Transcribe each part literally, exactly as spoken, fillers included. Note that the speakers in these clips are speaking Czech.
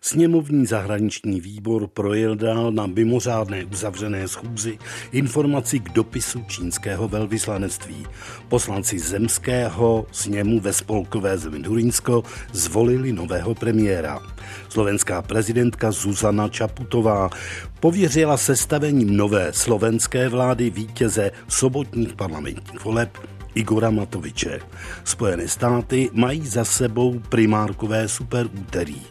Sněmovní zahraniční výbor projel dál na mimořádné uzavřené schůzi informaci k dopisu čínského velvyslanectví. Poslanci zemského sněmu ve spolkové zemi Durínsko zvolili nového premiéra. Slovenská prezidentka Zuzana Čaputová pověřila sestavením nové slovenské vlády vítěze sobotních parlamentních voleb Igora Matoviče. Spojené státy mají za sebou primárkové superúterý.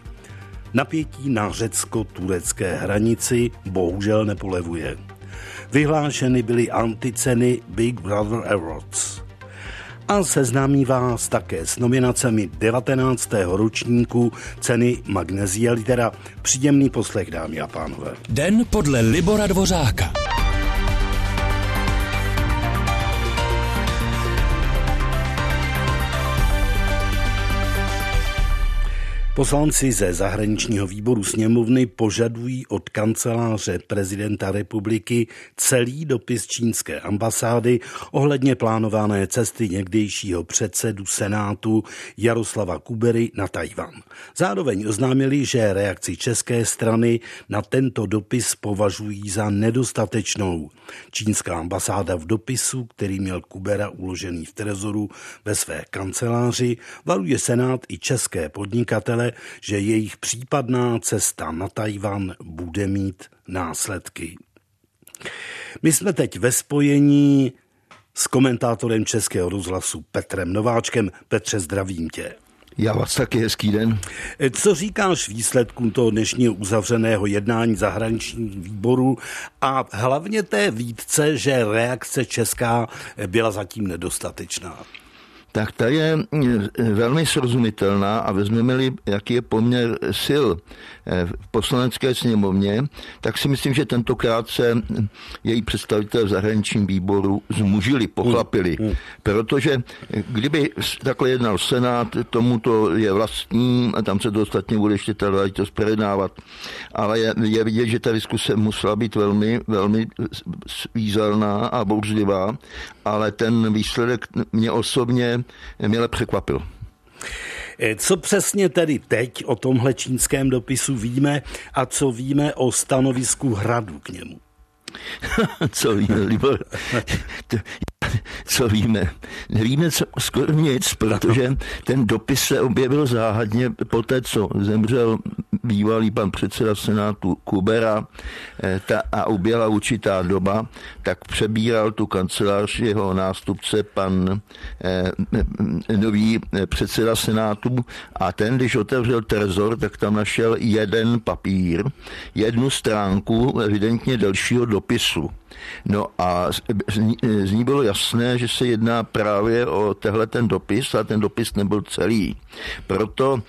Napětí na řecko-turecké hranici bohužel nepolevuje. Vyhlášeny byly anticeny Big Brother Awards. A seznámí vás také s nominacemi devatenáctého ročníku ceny Magnesia Litera. Příjemný poslech, dámy a pánové. Den podle Libora Dvořáka. Poslanci ze zahraničního výboru sněmovny požadují od kanceláře prezidenta republiky celý dopis čínské ambasády ohledně plánované cesty někdejšího předsedu Senátu Jaroslava Kubery na Tajvan. Zároveň oznámili, že reakci české strany na tento dopis považují za nedostatečnou. Čínská ambasáda v dopisu, který měl Kubera uložený v trezoru ve své kanceláři, varuje Senát i české podnikatele, že jejich případná cesta na Tajvan bude mít následky. My jsme teď ve spojení s komentátorem Českého rozhlasu Petrem Nováčkem. Petře, zdravím tě. Já vás taky, hezký den. Co říkáš výsledkům toho dnešního uzavřeného jednání zahraničních výborů a hlavně té výtce, že reakce česká byla zatím nedostatečná? Tak ta je velmi srozumitelná a vezmeme-li, jaký je poměr sil v poslanecké sněmovně, tak si myslím, že tentokrát se její představitelé v zahraničním výboru zmužili, pochlapili. Protože kdyby takhle jednal Senát, tomuto je vlastní, a tam se to ostatně bude ještě ta záležitost projednávat, ale je, je vidět, že ta diskuse musela být velmi, velmi svízelná a bouřlivá, ale ten výsledek mě osobně měle překvapil. Co přesně tedy teď o tomhle čínském dopisu víme a co víme o stanovisku Hradu k němu? Co víme, Libor? Co víme? Nevíme skoro nic, protože ten dopis se objevil záhadně po té, co zemřel bývalý pan předseda Senátu Kubera ta, a uběhla určitá doba, tak přebíral tu kancelář jeho nástupce pan eh, nový předseda Senátu a ten, když otevřel trezor, tak tam našel jeden papír, jednu stránku evidentně delšího dopisu. No a z ní bylo jasné, že se jedná právě o tehle ten dopis a ten dopis nebyl celý. Proto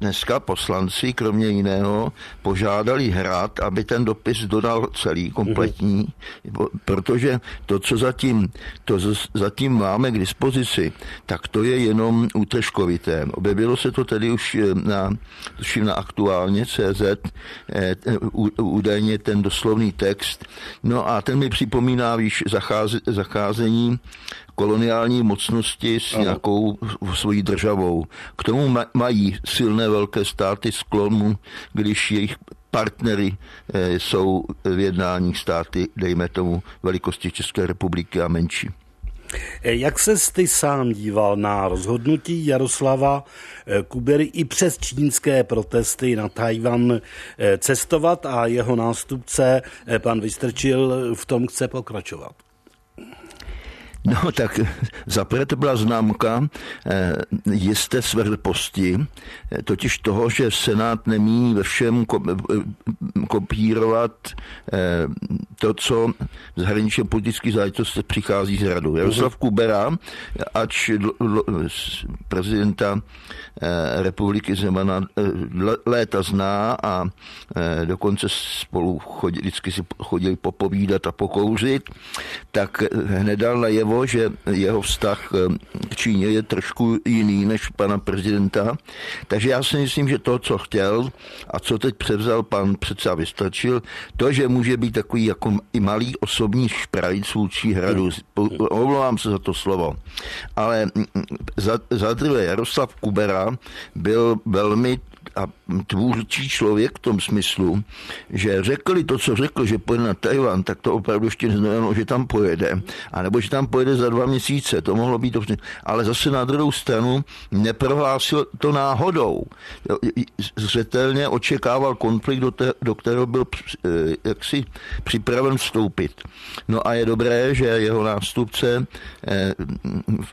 dneska poslanci, kromě jiného, požádali Hrad, aby ten dopis dodal celý, kompletní, protože to, co zatím, to zatím máme k dispozici, tak to je jenom útržkovité. Objevilo se to tedy už na, na aktuálně C Z, údajně ten doslovný text. No a ten mi připomíná víš zacháze, zacházení koloniální mocnosti s nějakou svojí državou. K tomu mají silné velké státy sklonu, když jejich partnery jsou v jednání státy, dejme tomu, velikosti České republiky a menší. Jak ses ty sám díval na rozhodnutí Jaroslava Kubery i přes čínské protesty na Tajvan cestovat a jeho nástupce pan Vystrčil v tom chce pokračovat? No tak zaprvé to byla známka eh, jisté svrposti, eh, totiž toho, že Senát nemíní ve všem kopírovat eh, to, co v zahraničně politických záležitostech přichází z Radu. Jaroslav Kubera, ač dl, dl, prezidenta eh, republiky Zemana eh, léta zná a eh, dokonce spolu chodili, vždycky si chodili popovídat a pokouřit, tak hned dal najevo, že jeho vztah k Číně je trošku jiný než pana prezidenta. Takže já si myslím, že to, co chtěl a co teď převzal pan předseda Vystrčil, to, že může být takový jako i malý osobní šprajc vůči Hradu. Omlouvám se za to slovo. Ale za, za druhé Jaroslav Kubera byl velmi a tvůrčí člověk v tom smyslu, že řekli to, co řekl, že pojede na Tajvan, tak to opravdu ještě neznamenalo, že tam pojede, anebo že tam pojede za dva měsíce, to mohlo být, ale zase na druhou stranu neprohlásil to náhodou. Zřetelně očekával konflikt, do, té, do kterého byl jaksi připraven vstoupit. No a je dobré, že jeho nástupce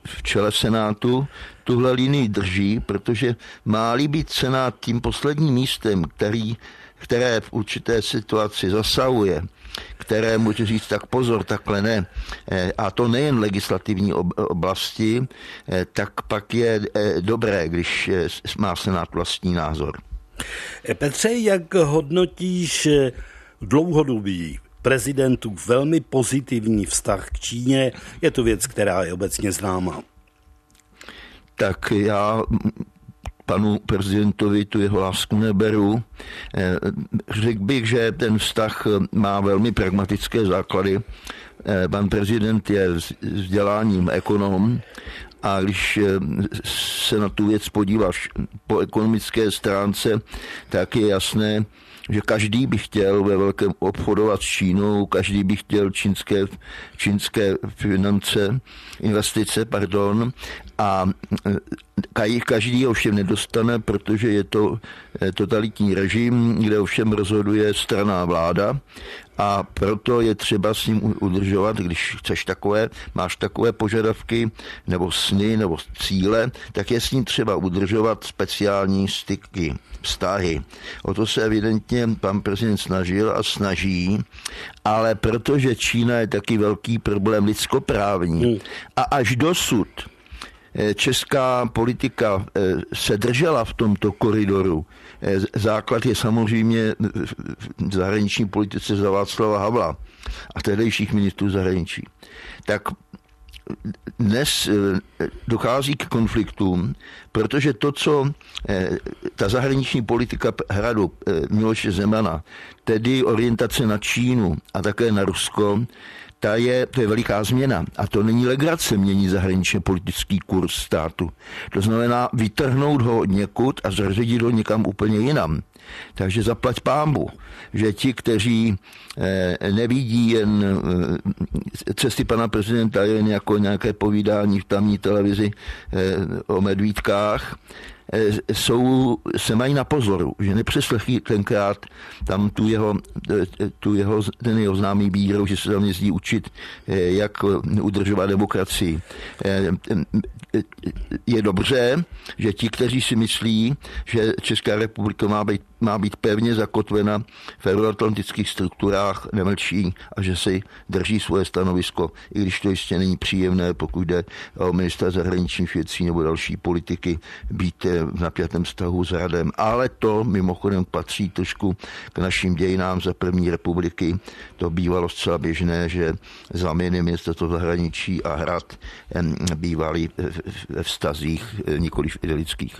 v čele Senátu tuhle linii drží, protože má-li být Senát tím posledním místem, který, které v určité situaci zasahuje, které může říct, tak pozor, takhle ne, a to nejen legislativní oblasti, tak pak je dobré, když má Senát vlastní názor. Petře, jak hodnotíš dlouhodobý prezidentův velmi pozitivní vztah k Číně? Je to věc, která je obecně známá. Tak já panu prezidentovi tu jeho lásku neberu. Řekl bych, že ten vztah má velmi pragmatické základy. Pan prezident je vzděláním ekonom a když se na tu věc podíváš po ekonomické stránce, tak je jasné, že každý by chtěl ve velkém obchodovat s Čínou, každý by chtěl čínské, čínské finance, investice, pardon, a každý je ovšem nedostane, protože je to totalitní režim, kde ovšem rozhoduje strana vláda a proto je třeba s ním udržovat, když chceš takové, máš takové požadavky nebo sny nebo cíle, tak je s ním třeba udržovat speciální styky, vztahy. O to se evidentně pan prezident snažil a snaží, ale protože Čína je taky velký problém lidskoprávní a až dosud česká politika se držela v tomto koridoru. Základ je samozřejmě v zahraniční politice za Václava Havla a tehdejších ministrů zahraničí. Tak dnes dochází k konfliktům, protože to, co ta zahraniční politika hradu Miloše Zemana, tedy orientace na Čínu a také na Rusko, Ta je, to je veliká změna a to není legrace měnit zahraničně politický kurz státu. To znamená vytrhnout ho někud a zařadit ho někam úplně jinam. Takže zaplať pánbu, že ti, kteří nevidí jen cesty pana prezidenta jen jako nějaké povídání v tamní televizi o medvídkách, Jsou, se mají na pozoru, že nepřeslechí tenkrát tam tu jeho, tu jeho, ten jeho známý výrok, že se tam jezdí učit, jak udržovat demokracii. Je dobře, že ti, kteří si myslí, že Česká republika má být, má být pevně zakotvena v euroatlantických strukturách, nemlčí a že si drží svoje stanovisko, i když to jistě není příjemné, pokud jde o ministra zahraničních věcí nebo další politiky, být v napjatém vztahu s radem. Ale to mimochodem patří trošku k našim dějinám za první republiky. To bývalo zcela běžné, že zaměny ministerstvo zahraničí a hrad bývaly ve vztazích nikoliv idylických.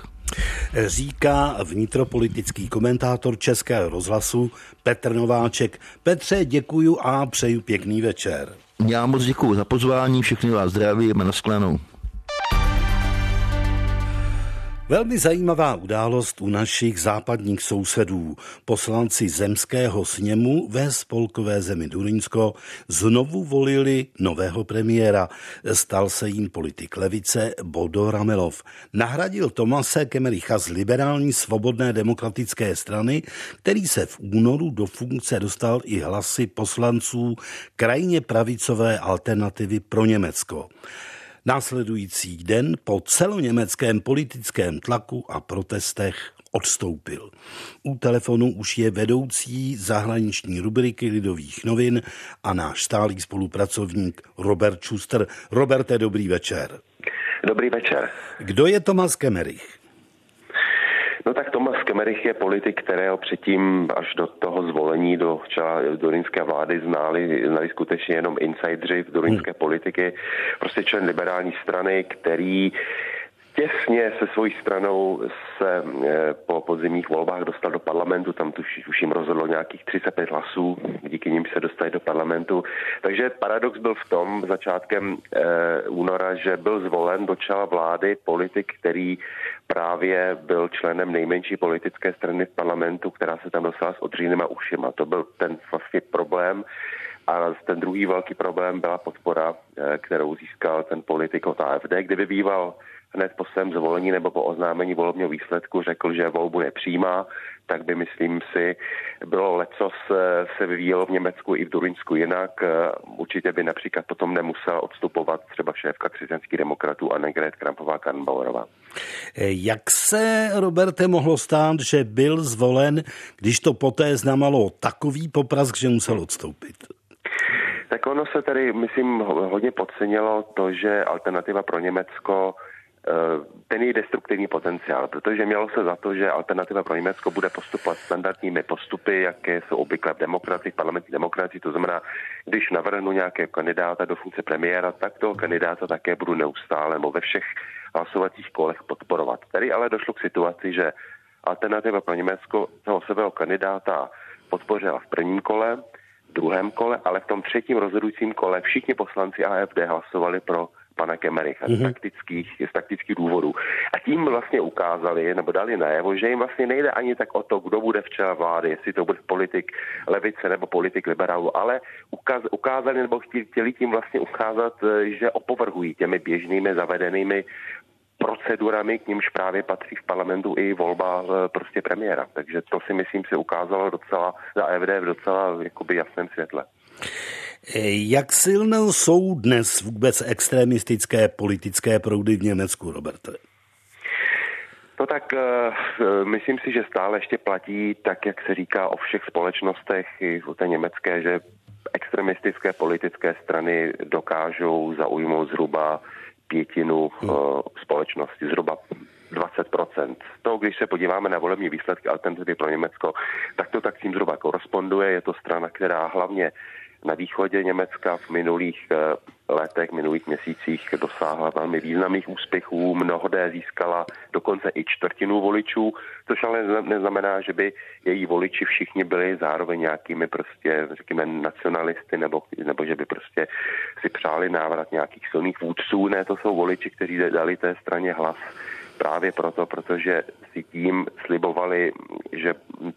Říká vnitropolitický komentátor Českého rozhlasu Petr Nováček. Petře, děkuju a přeju pěkný večer. Já moc děkuju za pozvání, všechny vás zdravím a nashledanou. Velmi zajímavá událost u našich západních sousedů. Poslanci zemského sněmu ve spolkové zemi Durynsko znovu volili nového premiéra. Stal se jím politik levice Bodo Ramelow. Nahradil Thomase Kemmericha z liberální svobodné demokratické strany, který se v únoru do funkce dostal i hlasy poslanců krajně pravicové Alternativy pro Německo. Následující den po celoněmeckém politickém tlaku a protestech odstoupil. U telefonu už je vedoucí zahraniční rubriky Lidových novin a náš stálý spolupracovník Robert Schuster. Roberte, dobrý večer. Dobrý večer. Kdo je Thomas Kemmerich? No tak Thomas Kemmerich je politik, kterého předtím až do toho zvolení do čela durynské vlády znali, znali skutečně jenom insidři v durynské politiky, prostě člen liberální strany, který Těsně se svojí stranou se po podzimních volbách dostal do parlamentu, tam tuž, už jim rozhodlo nějakých třicet pět hlasů, díky nim se dostali do parlamentu. Takže paradox byl v tom začátkem eh, února, že byl zvolen do čela vlády politik, který právě byl členem nejmenší politické strany v parlamentu, která se tam dostala s odřínýma ušima. To byl ten vlastně problém. A ten druhý velký problém byla podpora, kterou získal ten politik od A F D. Kdyby býval hned po svém zvolení nebo po oznámení volebního výsledku řekl, že volbu nepřijímá, tak by, myslím si, bylo leco se vyvíjelo v Německu i v Dulinsku jinak. Určitě by například potom nemusela odstupovat třeba šéfka křesťanských demokratů Annegret Krampová Karrenbauerová. Jak se, Roberte, mohlo stát, že byl zvolen, když to poté znamalo takový poprask, že musel odstoupit? Tak ono se tady, myslím, hodně podcenilo to, že Alternativa pro Německo, ten je destruktivní potenciál, protože mělo se za to, že Alternativa pro Německo bude postupovat standardními postupy, jaké jsou obvykle v demokracii, v parlamentní demokracii, to znamená, když navrhnu nějakého kandidáta do funkce premiéra, tak toho kandidáta také budu neustále nebo ve všech hlasovacích kolech podporovat. Tady ale došlo k situaci, že Alternativa pro Německo toho svého kandidáta podpořila v prvním kole, v druhém kole, ale v tom třetím rozhodujícím kole všichni poslanci A F D hlasovali pro pana Kemmericha z taktických, z taktických důvodů. A tím vlastně ukázali, nebo dali najevo, že jim vlastně nejde ani tak o to, kdo bude v čele vlády, jestli to bude politik levice nebo politik liberálu, ale ukaz, ukázali nebo chtěli tím vlastně ukázat, že opovrhují těmi běžnými zavedenými procedurami, k nímž právě patří v parlamentu i volba prostě premiéra. Takže to si myslím se ukázalo docela za A F D v docela jakoby jasném světle. Jak silné jsou dnes vůbec extremistické politické proudy v Německu, Roberte? No tak uh, myslím si, že stále ještě platí, tak jak se říká o všech společnostech, i o té německé, že extremistické politické strany dokážou zaujmout zhruba pětinu uh, společnosti, zhruba dvacet procent. To, když se podíváme na volební výsledky Alternativy pro Německo, tak to tak tím zhruba koresponduje. Je to strana, která hlavně na východě Německa v minulých letech, minulých měsících dosáhla velmi významných úspěchů, mnohde získala dokonce i čtvrtinu voličů, což ale neznamená, že by její voliči všichni byli zároveň nějakými prostě, řekněme, nacionalisty, nebo, nebo že by prostě si přáli návrat nějakých silných vůdců. Ne, to jsou voliči, kteří dali té straně hlas právě proto, protože si tím slibovali, že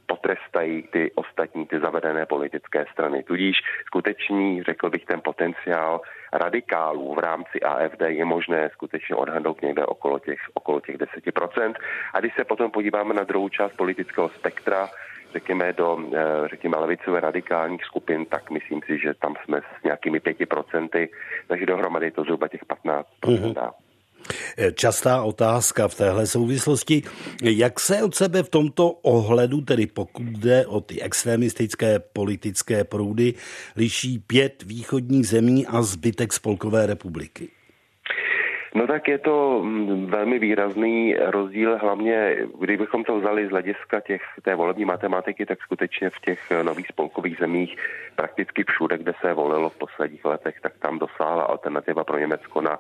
potrestají ty ostatní, ty zavedené politické strany. Tudíž skutečný, řekl bych, ten potenciál radikálů v rámci A F D je možné skutečně odhadnout někde okolo těch, okolo těch deset procent. A když se potom podíváme na druhou část politického spektra, řekněme do, řekněme, levicové radikálních skupin, tak myslím si, že tam jsme s nějakými pěti procenty, takže dohromady to zhruba těch patnáct procent. Mm-hmm. Častá otázka v téhle souvislosti, jak se od sebe v tomto ohledu, tedy pokud jde o ty extremistické politické proudy, liší pět východních zemí a zbytek Spolkové republiky? No tak je to velmi výrazný rozdíl, hlavně kdybychom to vzali z hlediska těch, té volební matematiky, tak skutečně v těch nových spolkových zemích prakticky všude, kde se volilo v posledních letech, tak tam dosáhla Alternativa pro Německo na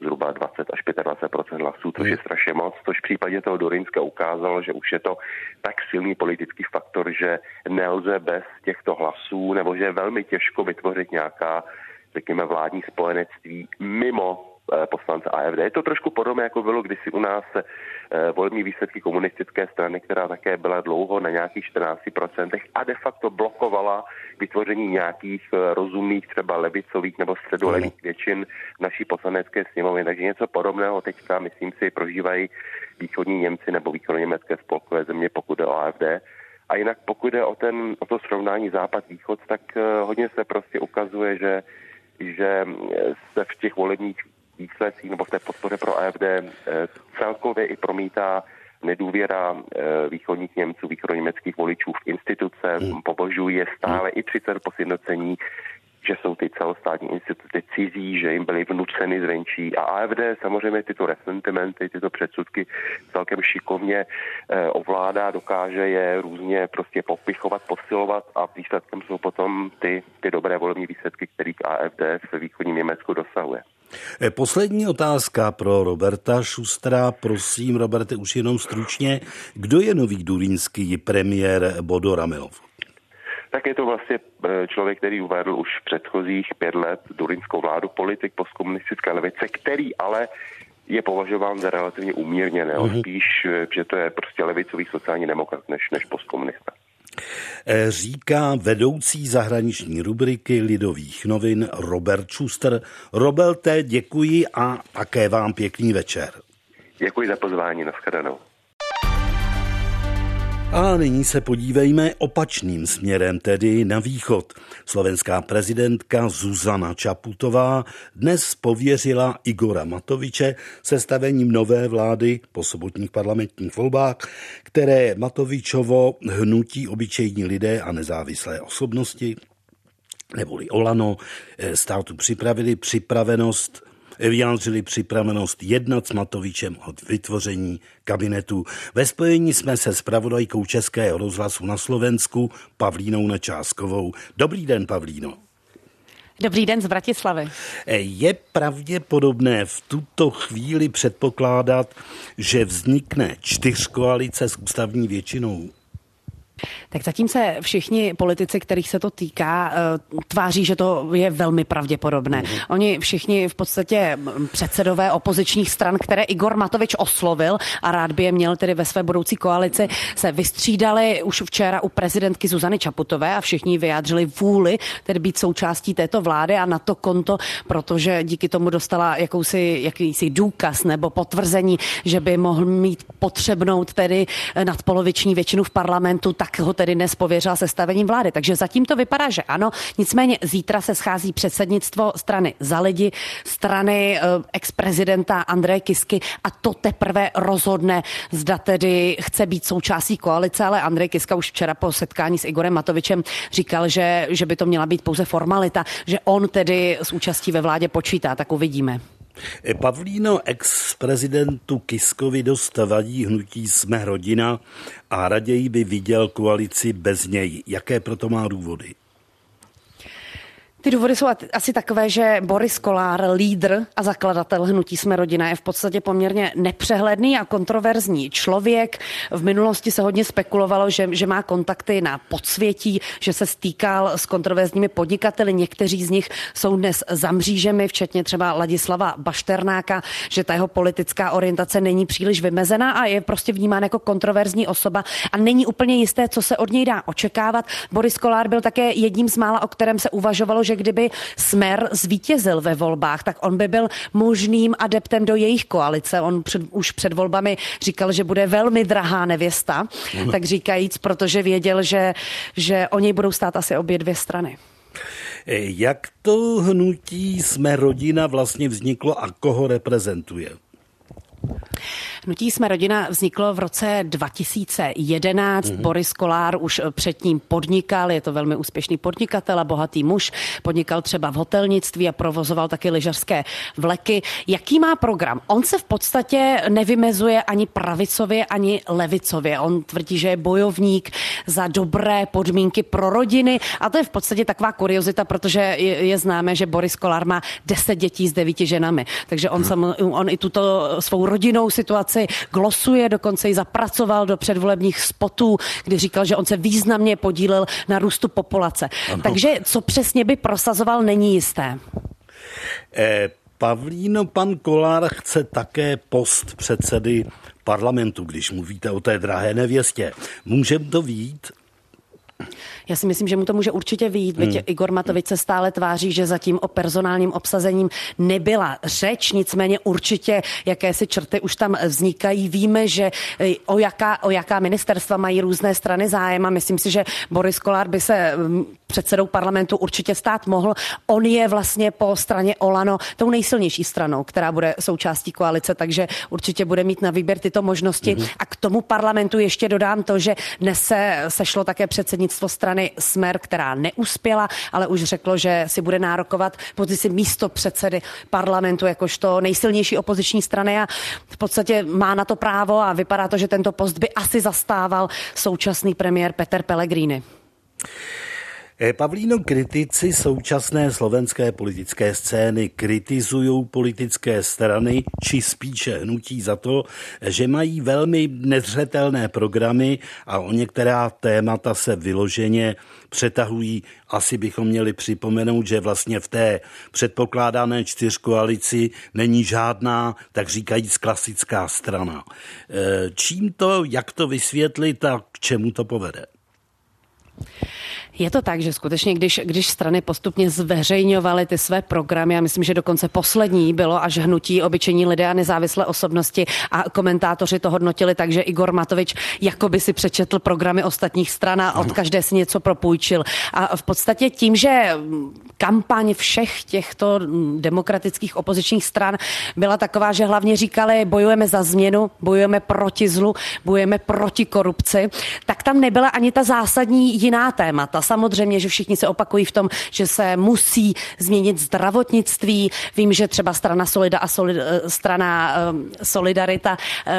zhruba dvacet až dvacet pět procent hlasů, což je strašně moc, což v případě toho Durynska ukázalo, že už je to tak silný politický faktor, že nelze bez těchto hlasů, nebo že je velmi těžko vytvořit nějaká, řekněme, vládní spojenectví mimo poslance A F D. Je to trošku podobné, jako bylo kdysi u nás volební výsledky komunistické strany, která také byla dlouho na nějakých čtrnáct procent a de facto blokovala vytvoření nějakých rozumných třeba levicových nebo středolevých většin naší poslanecké sněmovny. Takže něco podobného teďka, myslím si, prožívají východní Němci nebo východněmecké spolkové země, pokud jde o A F D. A jinak pokud jde o, ten, o to srovnání západ-východ, tak hodně se prostě ukazuje, že, že se v těch volebních výsledcích nebo v té podpoře pro A F D celkově i promítá nedůvěra východních Němců, východněmeckých voličů v instituce, považují je stále i při té posjednocení, že jsou ty celostátní instituce cizí, že jim byly vnuceny zvenčí. A A F D samozřejmě tyto resentimenty, tyto předsudky celkem šikovně ovládá, dokáže je různě prostě popichovat, posilovat a výsledkem jsou potom ty, ty dobré volební výsledky, kterých A F D v východním Německu dosahuje. Poslední otázka pro Roberta Schustera. Prosím, Roberte, už jenom stručně. Kdo je nový durínský premiér Bodo Ramelow? Tak je to vlastně člověk, který uvedl už předchozích pět let durínskou vládu, politik postkomunistické levice, který ale je považován za relativně umírněného. Spíš, že to je prostě levicový sociální demokrat než, než postkomunista. Říká vedoucí zahraniční rubriky Lidových novin Robert Schuster. Roberte, děkuji a také vám pěkný večer. Děkuji za pozvání, nashledanou. A nyní se podívejme opačným směrem, tedy na východ. Slovenská prezidentka Zuzana Čaputová dnes pověřila Igora Matoviče sestavením nové vlády po sobotních parlamentních volbách, které Matovičovo hnutí Obyčejní lidé a nezávislé osobnosti, neboli Olano, státu připravili připravenost vyjádřili připravenost jednat s Matovičem od vytvoření kabinetu. Ve spojení jsme se zpravodajkou Českého rozhlasu na Slovensku Pavlínou Nečáskovou. Dobrý den, Pavlíno. Dobrý den z Bratislavy. Je pravděpodobné v tuto chvíli předpokládat, že vznikne čtyřkoalice s ústavní většinou? Tak zatím se všichni politici, kterých se to týká, tváří, že to je velmi pravděpodobné. Oni všichni v podstatě předsedové opozičních stran, které Igor Matovič oslovil a rád by je měl tedy ve své budoucí koalici, se vystřídali už včera u prezidentky Zuzany Čaputové a všichni vyjádřili vůli tedy být součástí této vlády a na to konto, protože díky tomu dostala jakousi, jakýsi důkaz nebo potvrzení, že by mohl mít potřebnou tedy nadpoloviční většinu v parlamentu, tak ho tedy dnes pověřila sestavením vlády. Takže zatím to vypadá, že ano. Nicméně zítra se schází předsednictvo strany Za lidi, strany ex-prezidenta Andreje Kisky a to teprve rozhodne, zda tedy chce být součástí koalice, ale Andrej Kiska už včera po setkání s Igorem Matovičem říkal, že, že by to měla být pouze formalita, že on tedy s účastí ve vládě počítá, tak uvidíme. Pavlíno, ex-prezidentu Kiskovi dost vadí hnutí Sme rodina a raději by viděl koalici bez něj. Jaké proto má důvody? Ty důvody jsou asi takové, že Boris Kollár, lídr a zakladatel hnutí Jsme rodina, je v podstatě poměrně nepřehledný a kontroverzní člověk. V minulosti se hodně spekulovalo, že, že má kontakty na podsvětí, že se stýkal s kontroverzními podnikateli. Někteří z nich jsou dnes za mřížemi, včetně třeba Ladislava Bašternáka, že ta jeho politická orientace není příliš vymezená a je prostě vnímán jako kontroverzní osoba a není úplně jisté, co se od něj dá očekávat. Boris Kollár byl také jedním z mála, o kterém se uvažovalo, že kdyby Smer zvítězil ve volbách, tak on by byl možným adeptem do jejich koalice. On před, už před volbami říkal, že bude velmi drahá nevěsta, mm. tak říkajíc, protože věděl, že, že o něj budou stát asi obě dvě strany. Jak to hnutí Jsme rodina vlastně vzniklo a koho reprezentuje? Hnutí Jsme rodina vzniklo v roce dva tisíce jedenáct. Mm-hmm. Boris Kollár už předtím podnikal, je to velmi úspěšný podnikatel a bohatý muž. Podnikal třeba v hotelnictví a provozoval taky lyžařské vleky. Jaký má program? On se v podstatě nevymezuje ani pravicově, ani levicově. On tvrdí, že je bojovník za dobré podmínky pro rodiny a to je v podstatě taková kuriozita, protože je, je známé, že Boris Kollár má deset dětí s devíti ženami. Takže on, mm-hmm. sam, on i tuto svou rodinnou situaci glosuje, dokonce i zapracoval do předvolebních spotů, kdy říkal, že on se významně podílel na růstu populace. Ano. Takže co přesně by prosazoval, není jisté. Eh, Pavlíno, pan Kollár chce také post předsedy parlamentu, když mluvíte o té drahé nevěstě. Můžeme to vidět? Já si myslím, že mu to může určitě vyjít. Hmm. Igor Matovič se stále tváří, že zatím o personálním obsazením nebyla řeč, nicméně určitě jakési črty už tam vznikají. Víme, že o jaká, o jaká ministerstva mají různé strany zájem a myslím si, že Boris Kollár by se předsedou parlamentu určitě stát mohl. On je vlastně po straně Olano tou nejsilnější stranou, která bude součástí koalice, takže určitě bude mít na výběr tyto možnosti. Hmm. A k tomu parlamentu ještě dodám to, že dnes se sešlo také předsednictvo strany Smer, která neuspěla, ale už řeklo, že si bude nárokovat pozici místo předsedy parlamentu jakožto nejsilnější opoziční strany a v podstatě má na to právo a vypadá to, že tento post by asi zastával současný premiér Peter Pellegrini. Pavlíno, kritici současné slovenské politické scény kritizují politické strany či spíše hnutí za to, že mají velmi nezřetelné programy a o některá témata se vyloženě přetahují. Asi bychom měli připomenout, že vlastně v té předpokládané čtyřkoalici není žádná, tak říkajíc, klasická strana. Čím to, jak to vysvětlit a k čemu to povede? Je to tak, že skutečně, když, když strany postupně zveřejňovaly ty své programy, já myslím, že dokonce poslední bylo až hnutí Obyčejní lidé a nezávislé osobnosti a komentátoři to hodnotili tak, že Igor Matovič jakoby si přečetl programy ostatních stran a od každé si něco propůjčil. A v podstatě tím, že kampaň všech těchto demokratických opozičních stran byla taková, že hlavně říkali, bojujeme za změnu, bojujeme proti zlu, bojujeme proti korupci, tak tam nebyla ani ta zásadní jiná témata. Samozřejmě, že všichni se opakují v tom, že se musí změnit zdravotnictví. Vím, že třeba strana, Solida a Solid, strana Solidarita,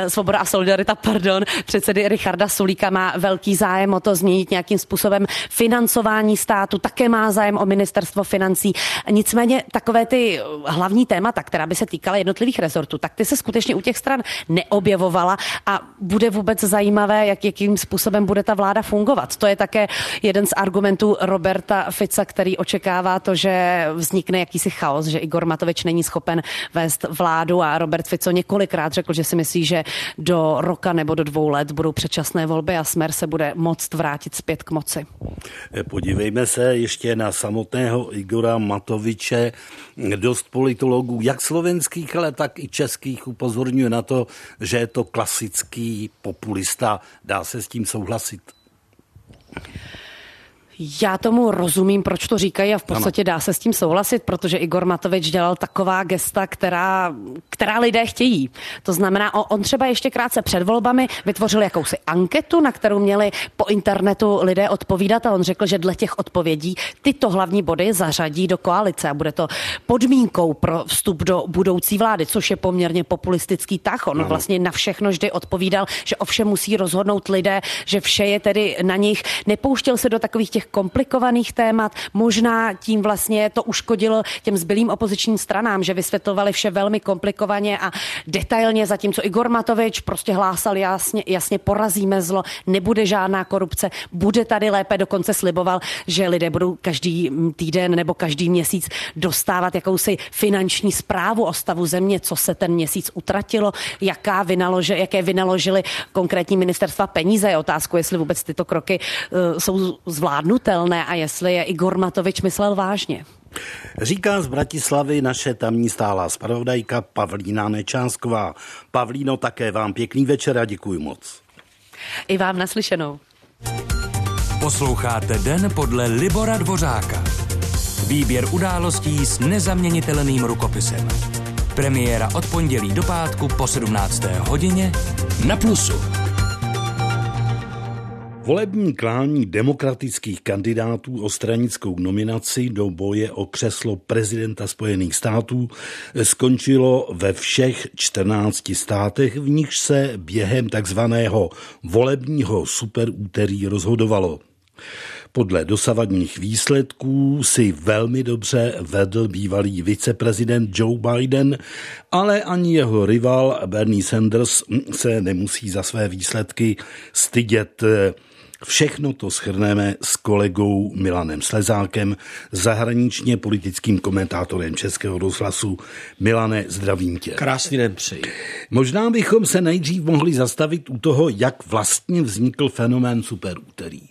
Svoboda a Solidarita, pardon, předsedy Richarda Sulíka má velký zájem o to změnit nějakým způsobem financování státu, také má zájem o ministerstvo financí. Nicméně takové ty hlavní témata, která by se týkala jednotlivých rezortů, tak ty se skutečně u těch stran neobjevovala a bude vůbec zajímavé, jak, jakým způsobem bude ta vláda fungovat. To je také jeden z argumentů Roberta Fica, který očekává to, že vznikne jakýsi chaos, že Igor Matovič není schopen vést vládu a Robert Fico několikrát řekl, že si myslí, že do roka nebo do dvou let budou předčasné volby a Smer se bude moct vrátit zpět k moci. Podívejme se ještě na samotného Igora Matoviče. Dost politologů, jak slovenských, ale tak i českých, upozorňuje na to, že je to klasický populista. Dá se s tím souhlasit? Já tomu rozumím, proč to říkají a v podstatě dá se s tím souhlasit, protože Igor Matovič dělal taková gesta, která, která lidé chtějí. To znamená, on třeba ještě krátce před volbami vytvořil jakousi anketu, na kterou měli po internetu lidé odpovídat a on řekl, že dle těch odpovědí tyto hlavní body zařadí do koalice a bude to podmínkou pro vstup do budoucí vlády, což je poměrně populistický tah. On vlastně na všechno vždy odpovídal, že o všem musí rozhodnout lidé, že vše je tedy na nich. Nepouštěl se do takových těch komplikovaných témat. Možná tím vlastně to uškodilo těm zbylým opozičním stranám, že vysvětlovali vše velmi komplikovaně a detailně, zatímco Igor Matovič prostě hlásal jasně, jasně porazíme zlo, nebude žádná korupce, bude tady lépe, dokonce sliboval, že lidé budou každý týden nebo každý měsíc dostávat jakousi finanční zprávu o stavu země, co se ten měsíc utratilo, jaká vynaloži, jaké vynaložili konkrétní ministerstva peníze. Je otázku, jestli vůbec tyto kroky uh, jsou zvládnutelné a jestli je Igor Matovič myslel vážně. Říká z Bratislavy naše tamní stálá zpravodajka Pavlína Nečásková. Pavlíno, také vám pěkný večer a děkuji moc. I vám naslyšenou. Posloucháte Den podle Libora Dvořáka. Výběr událostí s nezaměnitelným rukopisem. Premiéra od pondělí do pátku po sedmnácté hodině na Plusu. Volební klání demokratických kandidátů o stranickou nominaci do boje o křeslo prezidenta Spojených států skončilo ve všech čtrnácti státech, v nichž se během takzvaného volebního superúterý rozhodovalo. Podle dosavadních výsledků si velmi dobře vedl bývalý viceprezident Joe Biden, ale ani jeho rival Bernie Sanders se nemusí za své výsledky stydět. Všechno to shrneme s kolegou Milanem Slezákem, zahraničně politickým komentátorem Českého rozhlasu. Milane, zdravím tě. Krásný den přeji. Možná bychom se nejdřív mohli zastavit u toho, jak vlastně vznikl fenomén superúterý.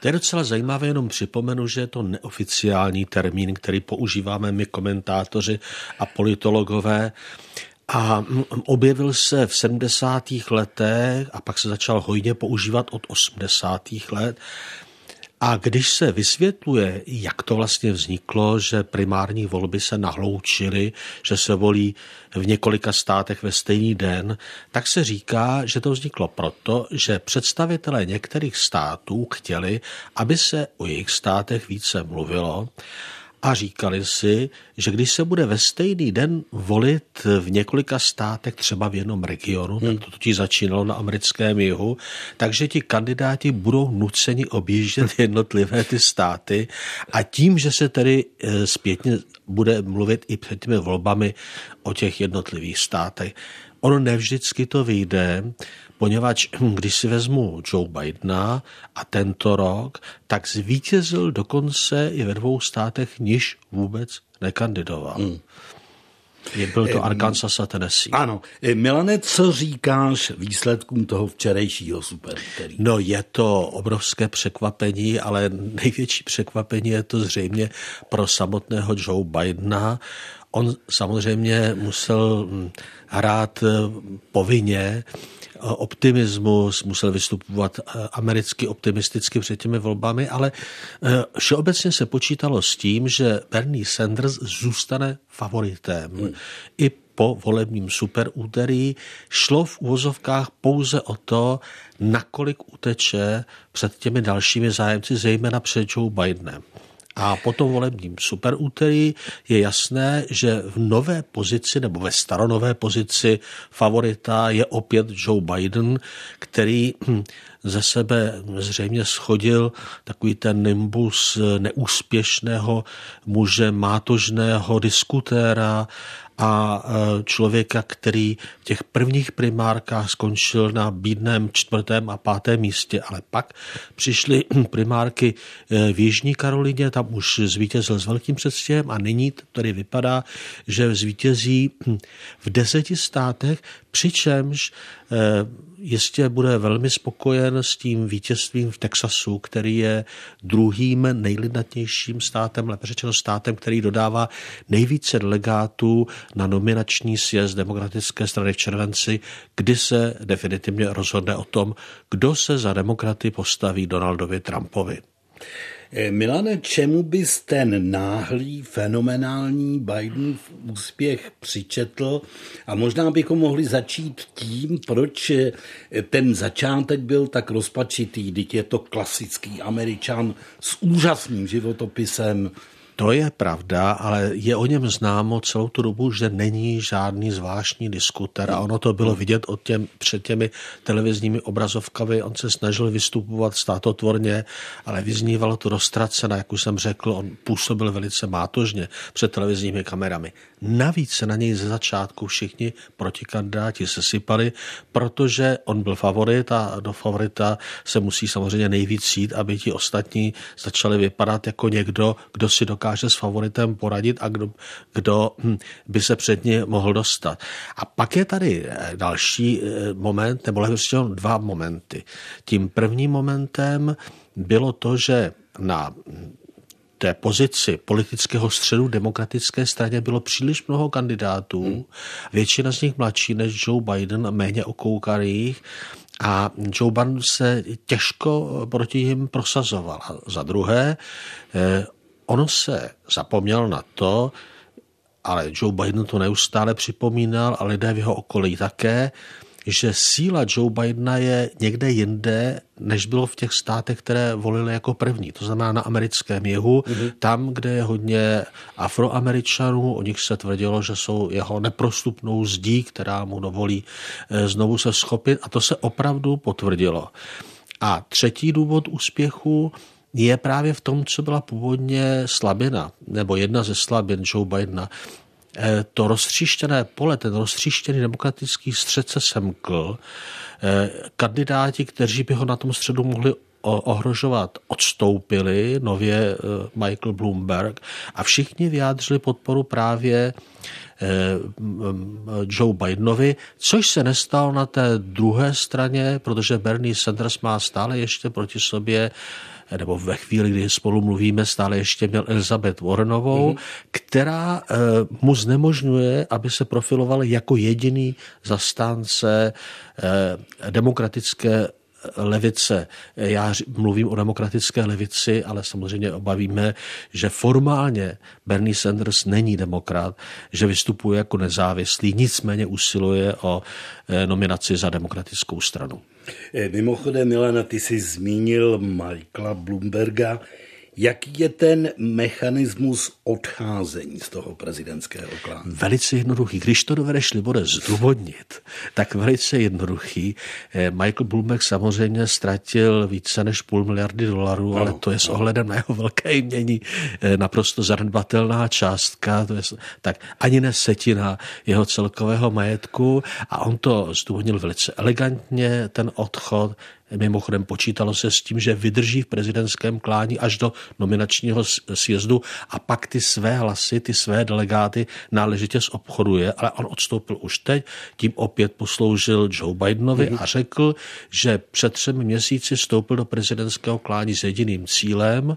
To je docela zajímavé, jenom připomenu, že je to neoficiální termín, který používáme my komentátoři a politologové. A objevil se v sedmdesátých letech a pak se začal hojně používat od osmdesátých let. A když se vysvětluje, jak to vlastně vzniklo, že primární volby se nahloučily, že se volí v několika státech ve stejný den, tak se říká, že to vzniklo proto, že představitelé některých států chtěli, aby se o jejich státech více mluvilo a říkali si, že když se bude ve stejný den volit v několika státech, třeba v jednom regionu, hmm. tak to totiž začínalo na americkém jihu, takže ti kandidáti budou nuceni objíždět jednotlivé ty státy a tím, že se tedy zpětně bude mluvit i před těmi volbami o těch jednotlivých státech. Ono nevždycky to vyjde, poněvadž když si vezmu Joe Bidena a tento rok, tak zvítězil dokonce i ve dvou státech, niž vůbec nekandidoval. Mm. Byl to Arkansas a Tennessee. Ano. Milane, co říkáš výsledkům toho včerejšího superúterý? No, je to obrovské překvapení, ale největší překvapení je to zřejmě pro samotného Joe Bidena. On samozřejmě musel hrát povinně optimismus, musel vystupovat americky optimisticky před těmi volbami, ale všeobecně se počítalo s tím, že Bernie Sanders zůstane favoritem. Hmm. I po volebním superúterý šlo v uvozovkách pouze o to, nakolik uteče před těmi dalšími zájemci, zejména před Joe Bidenem. A po tom volebním superúterý je jasné, že v nové pozici nebo ve staronové pozici favorita je opět Joe Biden, který ze sebe zřejmě schodil takový ten nimbus neúspěšného muže, mátožného diskutéra a člověka, který v těch prvních primárkách skončil na bídném čtvrtém a pátém místě, ale pak přišly primárky v Jižní Karolíně, tam už zvítězil s velkým předstihem a nyní tady vypadá, že zvítězí v deseti státech, přičemž jistě bude velmi spokojen s tím vítězstvím v Texasu, který je druhým nejlidnatějším státem, lépe řečeno státem, který dodává nejvíce delegátů na nominační sjezd demokratické strany v červenci, kdy se definitivně rozhodne o tom, kdo se za demokraty postaví Donaldovi Trumpovi. Milane, čemu bys ten náhlý, fenomenální Bidenův úspěch přičetl? A možná bychom mohli začít tím, proč ten začátek byl tak rozpačitý, když je to klasický Američan s úžasným životopisem. To je pravda, ale je o něm známo celou tu dobu, že není žádný zvláštní diskuter a ono to bylo vidět od těm, před těmi televizními obrazovkami. On se snažil vystupovat státotvorně, ale vyznívalo to roztracena, jak už jsem řekl, on působil velice mátožně před televizními kamerami. Navíc se na něj ze začátku všichni protikandidáti sesypali, protože on byl favorit a do favorita se musí samozřejmě nejvíc jít, aby ti ostatní začali vypadat jako někdo, kdo si dokáže s favoritem poradit a kdo, kdo by se před ně mohl dostat. A pak je tady další moment, nebo vlastně dva momenty. Tím prvním momentem bylo to, že na té pozici politického středu demokratické straně bylo příliš mnoho kandidátů, hmm. většina z nich mladší než Joe Biden a méně okoukaných, a Joe Biden se těžko proti jim prosazoval. A za druhé, ono se zapomněl na to, ale Joe Biden to neustále připomínal a lidé v jeho okolí také, že síla Joe Bidena je někde jinde, než bylo v těch státech, které volili jako první. To znamená na americkém jihu, mm-hmm. tam, kde je hodně Afroameričanů, o nich se tvrdilo, že jsou jeho neprostupnou zdí, která mu dovolí znovu se schopit, a to se opravdu potvrdilo. A třetí důvod úspěchu je právě v tom, co byla původně slabina, nebo jedna ze slabin Joe Bidena. To roztříštěné pole, ten roztříštěný demokratický střed se semkl. Kandidáti, kteří by ho na tom středu mohli ohrožovat, odstoupili, nově Michael Bloomberg, a všichni vyjádřili podporu právě Joe Bidenovi, což se nestalo na té druhé straně, protože Bernie Sanders má stále ještě proti sobě, nebo ve chvíli, kdy spolu mluvíme, stále ještě měl Elizabeth Warrenovou, mm-hmm. která e, mu znemožňuje, aby se profiloval jako jediný zastánce e, demokratické levice. Já mluvím o demokratické levici, ale samozřejmě obavíme, že formálně Bernie Sanders není demokrat, že vystupuje jako nezávislý, nicméně usiluje o nominaci za demokratickou stranu. Mimochodem, Milana, ty jsi zmínil Michaela Bloomberga. Jaký je ten mechanismus odcházení z toho prezidentského klánu? Velice jednoduchý. Když to dovedeš, Libore, zdůvodnit, tak velice jednoduchý. Michael Bloomberg samozřejmě ztratil více než půl miliardy dolarů, no, ale to je s ohledem na jeho velké jmění naprosto zanedbatelná částka, to je tak ani ne setina jeho celkového majetku a on to zdůvodnil velice elegantně, ten odchod. Mimochodem počítalo se s tím, že vydrží v prezidentském klání až do nominačního sjezdu a pak ty své hlasy, ty své delegáty náležitě zobchoduje, ale on odstoupil už teď, tím opět posloužil Joe Bidenovi a řekl, že před třemi měsíci vstoupil do prezidentského klání s jediným cílem,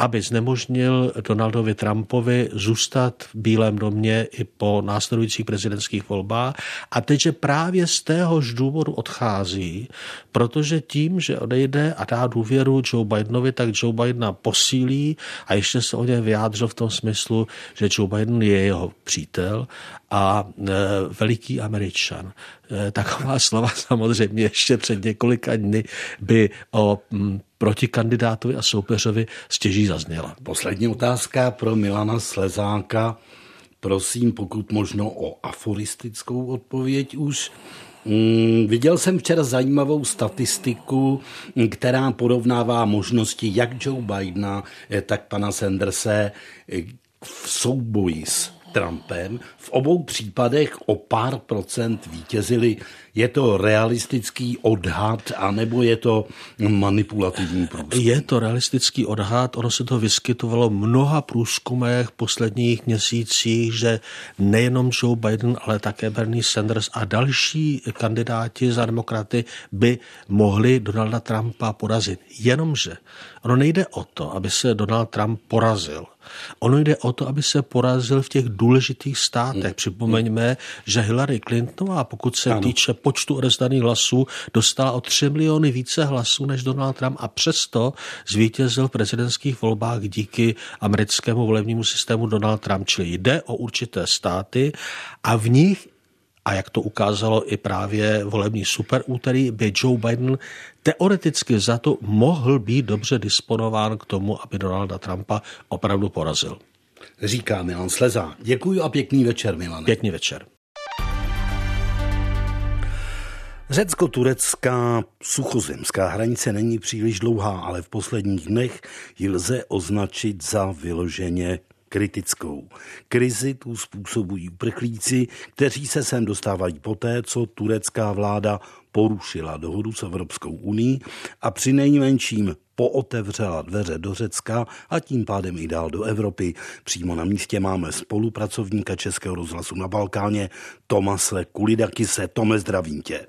aby znemožnil Donaldovi Trumpovi zůstat v Bílém domě i po následujících prezidentských volbách. A teď, že právě z téhož důvodu odchází, protože tím, že odejde a dá důvěru Joe Bidenovi, tak Joe Bidena posílí a ještě se o něj vyjádřil v tom smyslu, že Joe Biden je jeho přítel a veliký Američan. Taková slova samozřejmě ještě před několika dny by o proti kandidátovi a soupeřovi stěží zazněla. Poslední otázka pro Milana Slezáka. Prosím, pokud možno o aforistickou odpověď už. Mm, viděl jsem včera zajímavou statistiku, která porovnává možnosti jak Joe Bidena, tak pana Sanderse v souboji s Trumpem. V obou případech o pár procent vítězili. Je to realistický odhad, anebo je to manipulativní průzkum? Je to realistický odhad, ono se to vyskytovalo v mnoha průzkumech v posledních měsících, že nejenom Joe Biden, ale také Bernie Sanders a další kandidáti za demokraty by mohli Donalda Trumpa porazit. Jenomže ono nejde o to, aby se Donald Trump porazil. Ono jde o to, aby se porazil v těch důležitých státech. Připomeňme, že Hillary Clintonová, pokud se ano. týče počtu odevzdaných hlasů, dostala o tři miliony více hlasů než Donald Trump a přesto zvítězil v prezidentských volbách díky americkému volebnímu systému Donald Trump. Čili jde o určité státy a v nich, a jak to ukázalo i právě volební superúterý, by Joe Biden teoreticky za to mohl být dobře disponován k tomu, aby Donalda Trumpa opravdu porazil. Říká Milan Slezák. Děkuji a pěkný večer, Milane. Pěkný večer. Řecko-turecká suchozemská hranice není příliš dlouhá, ale v posledních dnech ji lze označit za vyloženě kritickou. Krizi tu způsobují uprchlíci, kteří se sem dostávají poté, co turecká vláda porušila dohodu s Evropskou unií a přinejmenším pootevřela dveře do Řecka a tím pádem i dál do Evropy. Přímo na místě máme spolupracovníka Českého rozhlasu na Balkáně Tomase Kulidakise. Tome, zdravím tě.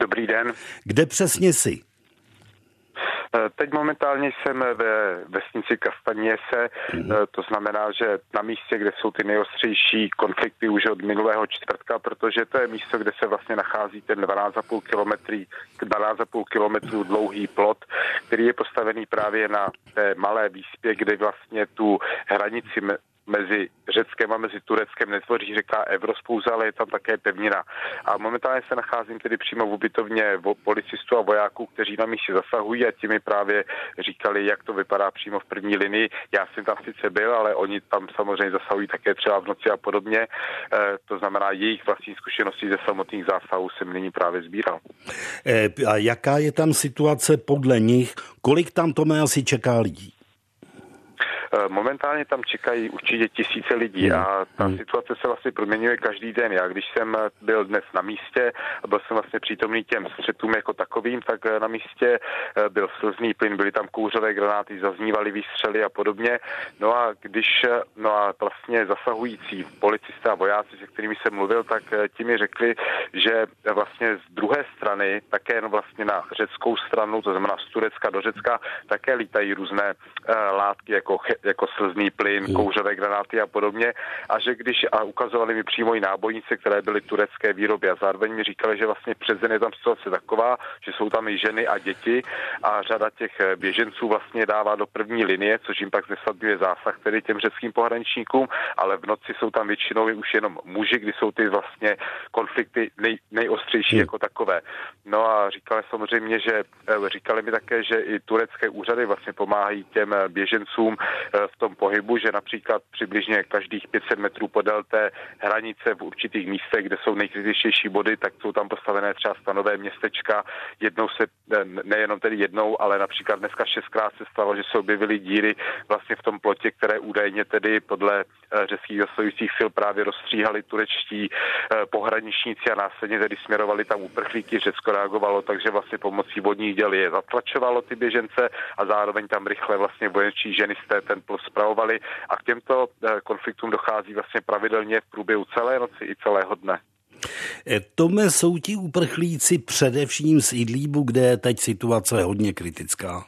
Dobrý den. Kde přesně jsi? Teď momentálně jsem ve vesnici Kastaněse, to znamená, že na místě, kde jsou ty nejostřejší konflikty už od minulého čtvrtka, protože to je místo, kde se vlastně nachází ten dvanáct a půl kilometrů dlouhý plot, který je postavený právě na té malé výspě, kde vlastně tu hranici mezi Řeckem a mezi Tureckem netvoří řeka Evrospouza, ale je tam také pevnina. A momentálně se nacházím tedy přímo v ubytovně policistů a vojáků, kteří na místě zasahují a ti mi právě říkali, jak to vypadá přímo v první linii. Já jsem tam sice byl, ale oni tam samozřejmě zasahují také třeba v noci a podobně. E, to znamená, jejich vlastní zkušenosti ze samotných zásahů jsem nyní právě sbíral. E, a jaká je tam situace podle nich? Kolik tam, Tome, asi čeká lidí? Momentálně tam čekají určitě tisíce lidí a ta situace se vlastně proměňuje každý den. Já když jsem byl dnes na místě a byl jsem vlastně přítomný těm střetům jako takovým, tak na místě byl slzný plyn, byly tam kouřové granáty, zaznívaly výstřely a podobně. No a když no a vlastně zasahující policisté a vojáci, se kterými jsem mluvil, tak ti mi řekli, že vlastně z druhé strany, také no vlastně na řeckou stranu, to znamená z Turecka do Řecka, také lítají různé uh, látky jako jako slzný plyn, kouřové granáty a podobně. A že když a ukazovali mi přímo i nábojnice, které byly turecké výroby, a zároveň mi říkali, že vlastně přes den je tam situace taková, že jsou tam i ženy a děti a řada těch běženců vlastně dává do první linie, což jim pak znesnadňuje zásah tedy těm řeckým pohraničníkům, ale v noci jsou tam většinou už jenom muži, kdy jsou ty vlastně konflikty nej, nejostřejší hmm. jako takové. No a říkali samozřejmě, že říkali mi také, že i turecké úřady vlastně pomáhají těm běžencům v tom pohybu, že například přibližně každých pět set metrů podél té hranice v určitých místech, kde jsou nejkritičtější body, tak jsou tam postavené třeba stanové městečka. Jednou se, nejenom tedy jednou, ale například dneska šestkrát se stalo, že se objevily díry vlastně v tom plotě, které údajně tedy podle řeckých zasahujících sil právě rozstříhali turečtí pohraničníci a následně tedy směrovali tam uprchlíky. Řecko reagovalo, takže vlastně pomocí vodních děl je zatlačovalo ty běžence a zároveň tam rychle vlastně vojenčí ženy z ten plus spravovali a k těmto konfliktům dochází vlastně pravidelně v průběhu celé noci i celého dne. Tome, jsou ti uprchlíci především z Idlíbu, kde je teď situace hodně kritická?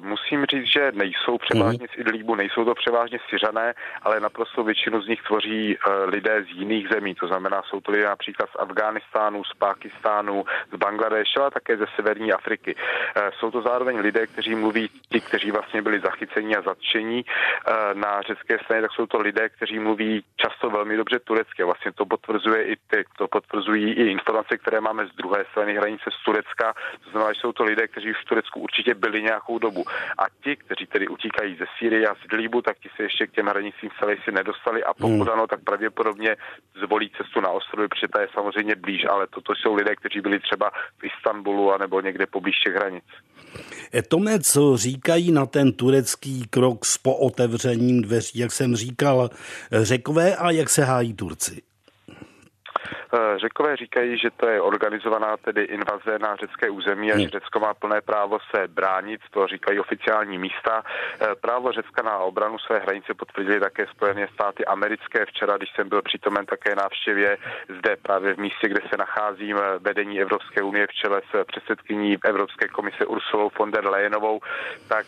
Musím říct, že nejsou převážně z Idlíbu, nejsou to převážně Syřané, ale naprosto většinu z nich tvoří lidé z jiných zemí. To znamená, jsou to lidé například z Afghánistánu, z Pákistánu, z Bangladéše, ale také ze severní Afriky. Jsou to zároveň lidé, kteří mluví, ti, kteří vlastně byli zachyceni a zatčeni na řecké straně, tak jsou to lidé, kteří mluví často velmi dobře turecky. Vlastně to potvrzuje i ty, to potvrzují i informace, které máme z druhé strany hranice z Turecka. To znamená, že jsou to lidé, kteří v Turecku určitě byli nějakou dobu. A ti, kteří tedy utíkají ze Sýrie a z Idlíbu, tak ti se ještě k těm hranicím celé si nedostali a pokud ano, tak pravděpodobně zvolí cestu na ostrovy, protože ta je samozřejmě blíž, ale toto jsou lidé, kteří byli třeba v Istanbulu anebo někde poblíž těch hranic. Tome, co říkají na ten turecký krok s pootevřením dveří, jak jsem říkal, Řekové a jak se hájí Turci? Řekové říkají, že to je organizovaná tedy invaze na řecké území a že Řecko má plné právo se bránit, to říkají oficiální místa. Právo Řecka na obranu své hranice potvrdili také Spojené státy americké. Včera, když jsem byl přítomen také návštěvě zde právě v místě, kde se nacházím, vedení Evropské unie v čele s předsedkyní Evropské komise Ursulou von der Leyenovou, tak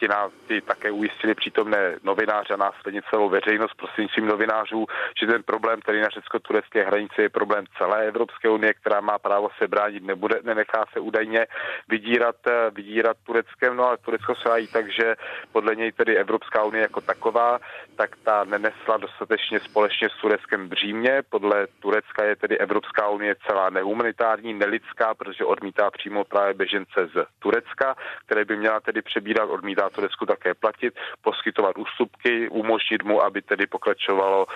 ti, nás, ti také ujistili přítomné novináře a následně celou veřejnost prostřednictvím novinářů, že ten problém tedy na řecko-turecké hranici je problém celé Evropské unie, která má právo se bránit, nebude, nenechá se údajně vydírat, vydírat Tureckem, no ale Turecko se hájí tak, že podle něj tedy Evropská unie jako taková, tak ta nenesla dostatečně společně s Tureckem břímě, podle Turecka je tedy Evropská unie celá nehumanitární, nelidská, protože odmítá přímo právě běžence z Turecka, které by měla tedy přebírat, odmítá Turecku také platit, poskytovat ústupky, umožnit mu, aby tedy pokračovalo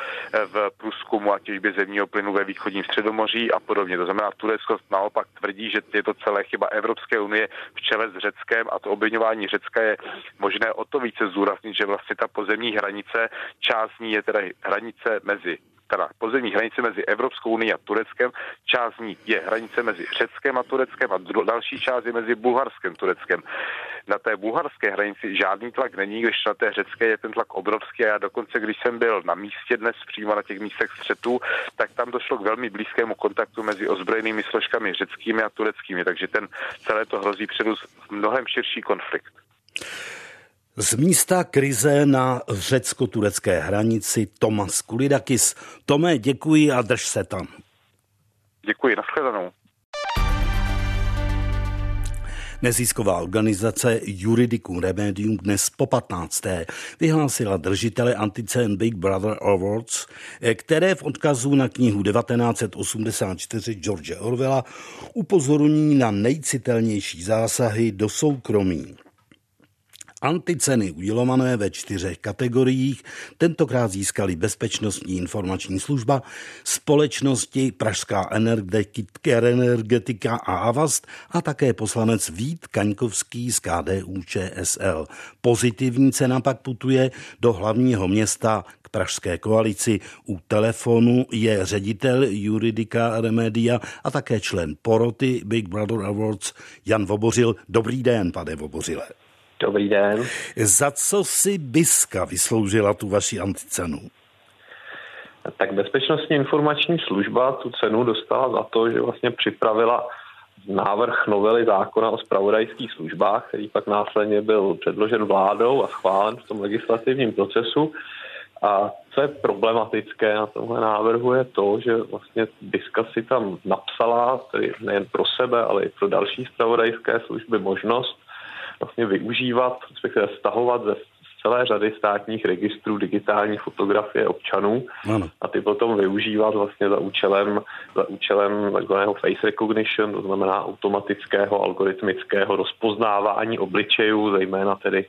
v průzkumu a těžbě zemního plynu ve východním Středomoří a podobně. To znamená, Turecko naopak tvrdí, že je to celé chyba Evropské unie v čele s Řeckem a to obviňování Řecka je možné o to více zdůraznit, že vlastně ta pozemní hranice, část ní je teda hranice mezi teda pozemní hranice mezi Evropskou unií a Tureckem, část z ní je hranice mezi Řeckem a Tureckem a dru- další část je mezi Bulharskem a Tureckem. Na té bulharské hranici žádný tlak není, když na té řecké je ten tlak obrovský a já dokonce, když jsem byl na místě dnes přímo na těch místech střetů, tak tam došlo k velmi blízkému kontaktu mezi ozbrojenými složkami řeckými a tureckými, takže ten celé to hrozí předus mnohem širší konflikt. Z místa krize na řecko-turecké hranici Tomáš Kulidákis. Tome, děkuji a drž se tam. Děkuji, nashledanou. Nezisková organizace Iuridicum Remedium dnes po patnácté vyhlásila držitele anticen Big Brother Awards, které v odkazu na knihu devatenáct osmdesát čtyři George Orwella upozorní na nejcitelnější zásahy do soukromí. Anticeny udělované ve čtyřech kategoriích tentokrát získali Bezpečnostní informační služba, společnosti Pražská energetika a Avast a také poslanec Vít Kaňkovský z K D U Č S L. Pozitivní cena pak putuje do hlavního města k pražské koalici. U telefonu je ředitel Iuridicum Remedium a také člen poroty Big Brother Awards Jan Vobořil. Dobrý den, pane Vobořile. Dobrý den. Za co si Biska vysloužila tu vaši anticenu? Tak Bezpečnostní informační služba tu cenu dostala za to, že vlastně připravila návrh novely zákona o zpravodajských službách, který pak následně byl předložen vládou a schválen v tom legislativním procesu. A co je problematické na tomhle návrhu je to, že vlastně Diska si tam napsala, tedy nejen pro sebe, ale i pro další zpravodajské služby, možnost vlastně využívat, respektive stahovat ze celé řady státních registrů digitální fotografie občanů a ty potom využívat vlastně za účelem, za účelem takzvaného face recognition, to znamená automatického algoritmického rozpoznávání obličejů, zejména tedy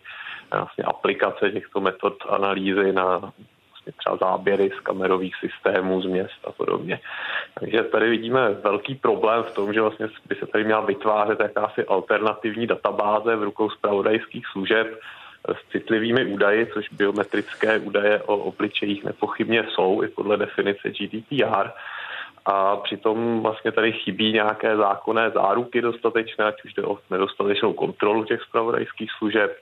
vlastně aplikace těchto metod analýzy na vlastně třeba záběry z kamerových systémů z měst a podobně. Takže tady vidíme velký problém v tom, že vlastně by se tady měla vytvářet jakási alternativní databáze v rukou zpravodajských služeb s citlivými údaji, což biometrické údaje o obličejích nepochybně jsou i podle definice G D P R. A přitom vlastně tady chybí nějaké zákonné záruky dostatečné, ať už jde o nedostatečnou kontrolu těch zpravodajských služeb,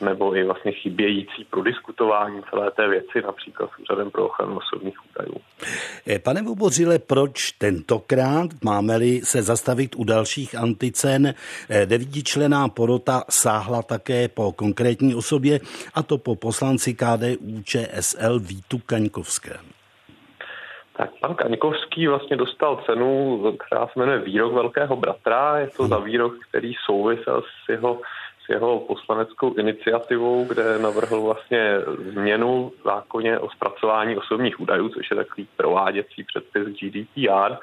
nebo i vlastně chybějící prodiskutování celé té věci, například s Úřadem pro ochranu osobních údajů. Pane Vobořile, proč tentokrát, máme-li se zastavit u dalších anticen, devítičlenná porota sáhla také po konkrétní osobě, a to po poslanci K D U Č S L Vítu Kaňkovském? Tak pan Kaňkovský vlastně dostal cenu, která se jmenuje Výrok velkého bratra. Je to za výrok, který souvisel s jeho, s jeho poslaneckou iniciativou, kde navrhl vlastně změnu v zákoně o zpracování osobních údajů, což je takový prováděcí předpis G D P R.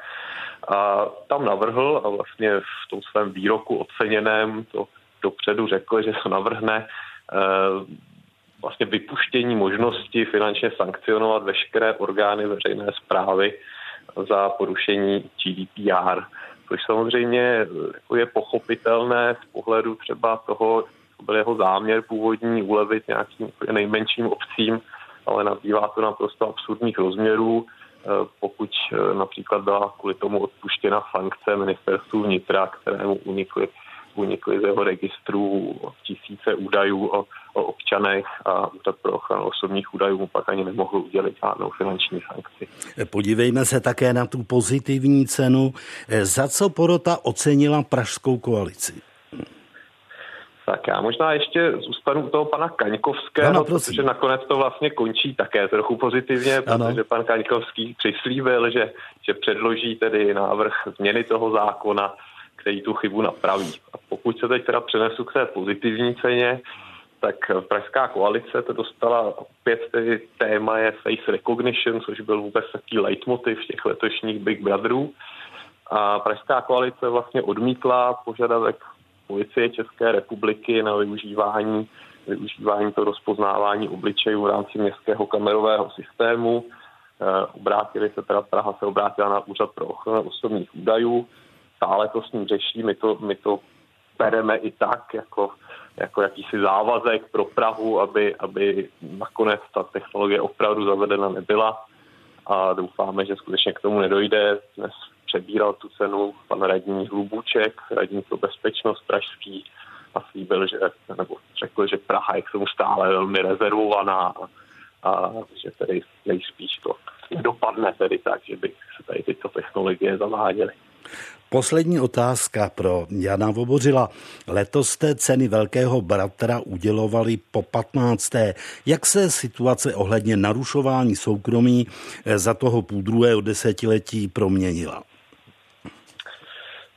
A tam navrhl a vlastně v tom svém výroku oceněném to dopředu řekl, že se navrhne eh, vlastně vypuštění možnosti finančně sankcionovat veškeré orgány veřejné správy za porušení G D P R, což samozřejmě je pochopitelné z pohledu třeba toho, co byl jeho záměr původní, ulevit nějakým nejmenším obcím, ale nabývá to naprosto absurdních rozměrů, pokud například byla kvůli tomu odpuštěna sankce ministerstvu vnitra, kterému unikly unikly z jeho registrů tisíce údajů o, o občanech a Úřad pro ochranu osobních údajů pak ani nemohl udělit žádnou finanční sankci. Podívejme se také na tu pozitivní cenu. Za co porota ocenila pražskou koalici? Tak já možná ještě zůstanu u toho pana Kaňkovského, ano, protože nakonec to vlastně končí také trochu pozitivně, ano. Protože pan Kaňkovský přislíbil, že, že předloží tedy návrh změny toho zákona, který tu chybu napraví. A pokud se teď teda přenesu k té pozitivní ceně, tak pražská koalice to dostala opět, tedy téma je face recognition, což byl vůbec takový leitmotiv těch letošních Big Brotherů. A pražská koalice vlastně odmítla požadavek policie České republiky na využívání, využívání to rozpoznávání obličejů v rámci městského kamerového systému. Obrátili se teda, Praha se obrátila na Úřad pro ochranu osobních údajů. Stále to s ním řeší, my to, my to bereme i tak, jako, jako jakýsi závazek pro Prahu, aby, aby nakonec ta technologie opravdu zavedena nebyla a doufáme, že skutečně k tomu nedojde. Dnes přebíral tu cenu pan radní Hlubuček, radní pro bezpečnost pražský a slíbil, že, nebo řekl, že Praha je k tomu stále velmi rezervovaná a, a že tedy nejspíš to nedopadne tedy tak, že by se tady tyto technologie zaváděly. Poslední otázka pro Jana Vobořila. Letos té ceny Velkého bratra udělovali po patnácté Jak se situace ohledně narušování soukromí za toho půl druhého desetiletí proměnila?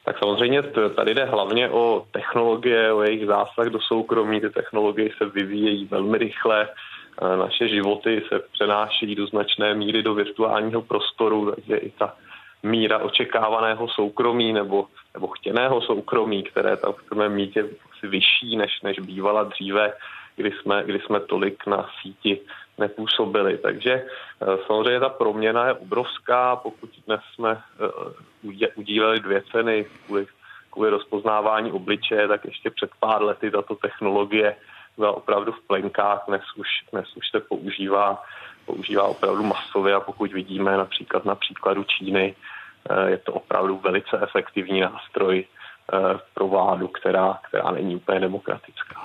Tak samozřejmě tady jde hlavně o technologie, o jejich zásah do soukromí. Ty technologie se vyvíjejí velmi rychle. Naše životy se přenáší do značné míry do virtuálního prostoru, takže i ta míra očekávaného soukromí nebo, nebo chtěného soukromí, které tam chceme mít, je asi vyšší, než, než bývala dříve, kdy jsme, kdy jsme tolik na síti nepůsobili. Takže samozřejmě ta proměna je obrovská. Pokud dnes jsme udíleli dvě ceny kvůli, kvůli rozpoznávání obličeje, tak ještě před pár lety tato technologie byla opravdu v plenkách, dnes už, dnes už se používá používá opravdu masově a pokud vidíme například na příkladu Číny, je to opravdu velice efektivní nástroj pro vládu, která, která není úplně demokratická.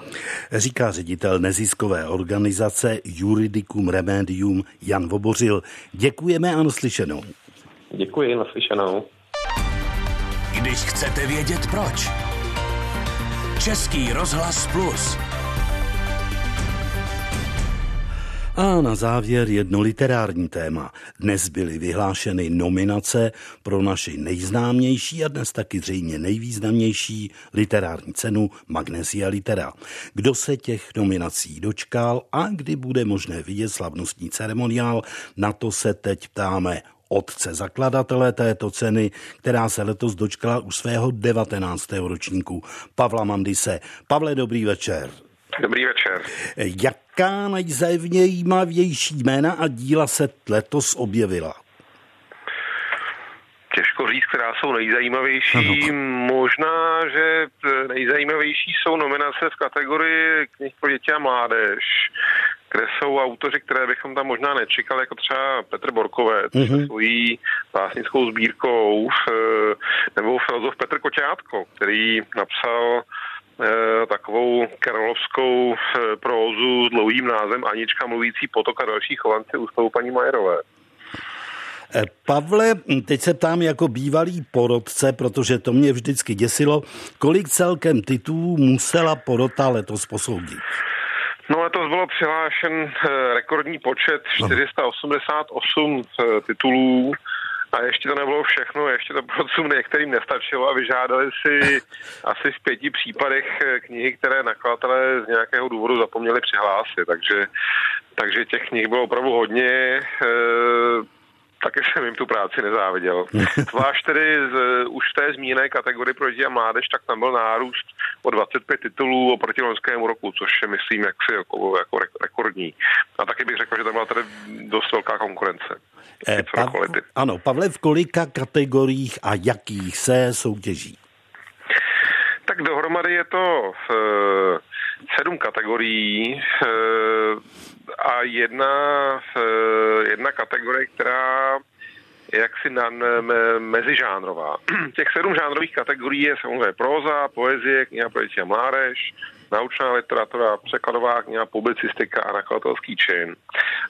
Říká ředitel neziskové organizace Iuridicum Remedium Jan Vobořil. Děkujeme a naslyšenou. Děkuji, naslyšenou. když chcete vědět proč. Český rozhlas Plus. A na závěr jedno literární téma. Dnes byly vyhlášeny nominace pro naši nejznámější a dnes taky zřejmě nejvýznamnější literární cenu Magnesia Litera. Kdo se těch nominací dočkal a kdy bude možné vidět slavnostní ceremoniál, na to se teď ptáme otce zakladatele této ceny, která se letos dočkala už svého devatenáctého ročníku, Pavla Mandise. Pavle, dobrý večer. Dobrý večer. Jaká nejzajímavější jména a díla se letos objevila? Těžko říct, která jsou nejzajímavější. Ano. Možná, že nejzajímavější jsou nominace v kategorii knih pro děti a mládež, kde jsou autoři, které bychom tam možná nečekali, jako třeba Petr Borkovec, mm-hmm. svojí básnickou sbírkou, nebo filozof Petr Koťátko, který napsal takovou karlovskou prózu s dlouhým názvem Anička mluvící potok a další chovanci ústavu paní Majerové. Pavle, teď se ptám jako bývalý porotce, protože to mě vždycky děsilo, kolik celkem titulů musela porota letos posoudit? No, letos bylo přihlášen rekordní počet čtyři sta osmdesát osm titulů. A ještě to nebylo všechno, ještě to procum některým nestačilo a vyžádali si asi v pěti případech knihy, které nakladatelé z nějakého důvodu zapomněli přihlásit. Takže, takže těch knih bylo opravdu hodně, e, taky jsem jim tu práci nezáviděl. Zvlášť tedy z, už v té zmíněné kategorii pro děti a mládež, tak tam byl nárůst o dvacet pět titulů oproti loňskému roku, což je, myslím, jaksi jako, jako rekordní. A taky bych řekl, že tam byla tady dost velká konkurence. Eh, Pav... Ano, Pavle, v kolika kategoriích a jakých se soutěží? Tak dohromady je to e, sedm kategorií e, a jedna, e, jedna kategorie, která je jaksi nan, me, mezižánrová. Těch sedm žánrových kategorií je samozřejmě próza, poezie, kniha pro děti a mládež, naučná literatura, překladová kniha, publicistika a nakladatelský čin.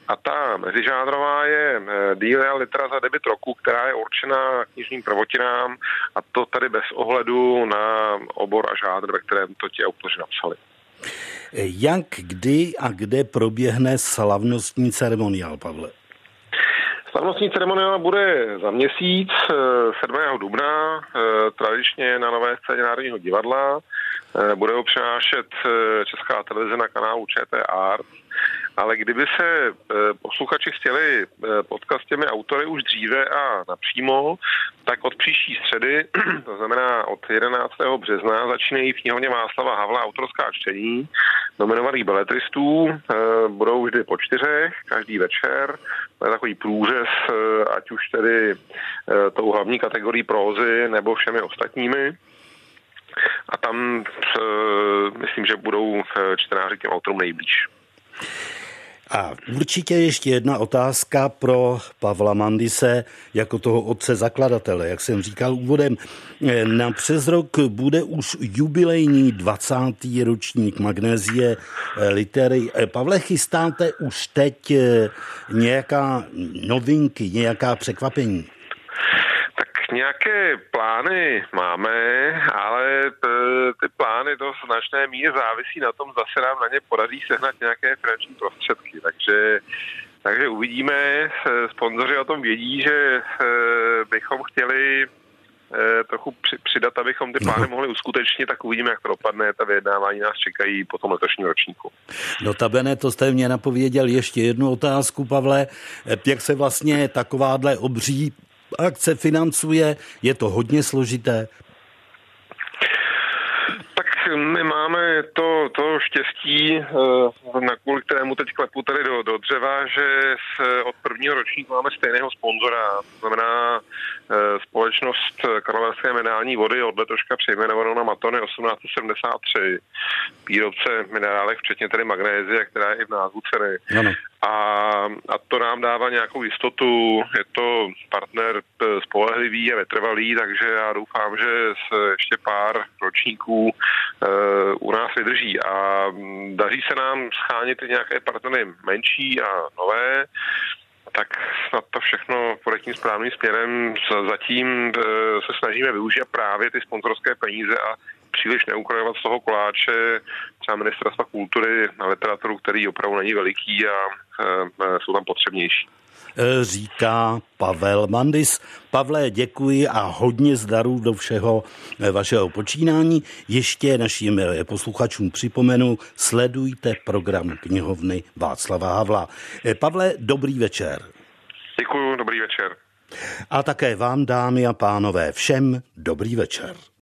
A ta mezižánrová je díla litera za debut roku, která je určená knižním prvotinám, a to tady bez ohledu na obor a žánr, ve kterém to ti autoři napsali. Jak, kdy a kde proběhne slavnostní ceremoniál, Pavle? Slavnostní ceremoniál bude za měsíc, sedmého dubna, tradičně na Nové scéně Národního divadla. Bude ho přinášet Česká televize na kanálu ČT Art, ale kdyby se posluchači chtěli potkat s těmi autory už dříve a napřímo, tak od příští středy, to znamená od jedenáctého března, začínají v knihovně Václava Havla autorská čtení nominovaných beletristů. Budou vždy po čtyřech, každý večer. To je takový průřez, ať už tedy tou hlavní kategorií prózy nebo všemi ostatními. A tam uh, myslím, že budou čtenáři těm autorům nejblíž. A určitě ještě jedna otázka pro Pavla Mandise jako toho otce zakladatele. Jak jsem říkal úvodem, na přes rok bude už jubilejní dvacátý ročník Magnesie Litery. Pavle, chystáte už teď nějaká novinky, nějaká překvapení? Nějaké plány máme, ale ty plány do značné míry závisí na tom, zda se nám na ně podaří sehnat nějaké finanční prostředky. Takže, takže uvidíme, sponzoři o tom vědí, že bychom chtěli trochu přidat, abychom ty plány mohli uskutečnit, tak uvidíme, jak to dopadne. Ta vyjednávání nás čekají po tom letošním ročníku. Notabene, to jste mě napověděl ještě jednu otázku, Pavle. Jak se vlastně takováhle obří akce financuje, je to hodně složité? Tak my máme to, to štěstí, na kvůli kterému teď klepu tady do, do dřeva, že se od prvního ročníku máme stejného sponzora, to znamená společnost Karlovarské minerální vody, od letoška přejmenovanou na Matony osmnáct sedmdesát tři, výrobce minerálek, včetně tedy magnézie, která je i v názvu ceny. Ano. A, a to nám dává nějakou jistotu, je to partner spolehlivý a vytrvalý, takže já doufám, že se ještě pár ročníků e, u nás vydrží. A daří se nám schánit nějaké partnery menší a nové, tak snad to všechno poletí tím správným směrem. Zatím se snažíme využít právě ty sponzorské peníze a příliš neukrojovat z toho koláče třeba ministerstva kultury na literaturu, který opravdu není veliký a jsou tam potřebnější. Říká Pavel Mandis. Pavle, děkuji a hodně zdarů do všeho vašeho počínání. Ještě našim posluchačům připomenu, sledujte program knihovny Václava Havla. Pavle, dobrý večer. Děkuji, dobrý večer. A také vám, dámy a pánové, všem dobrý večer.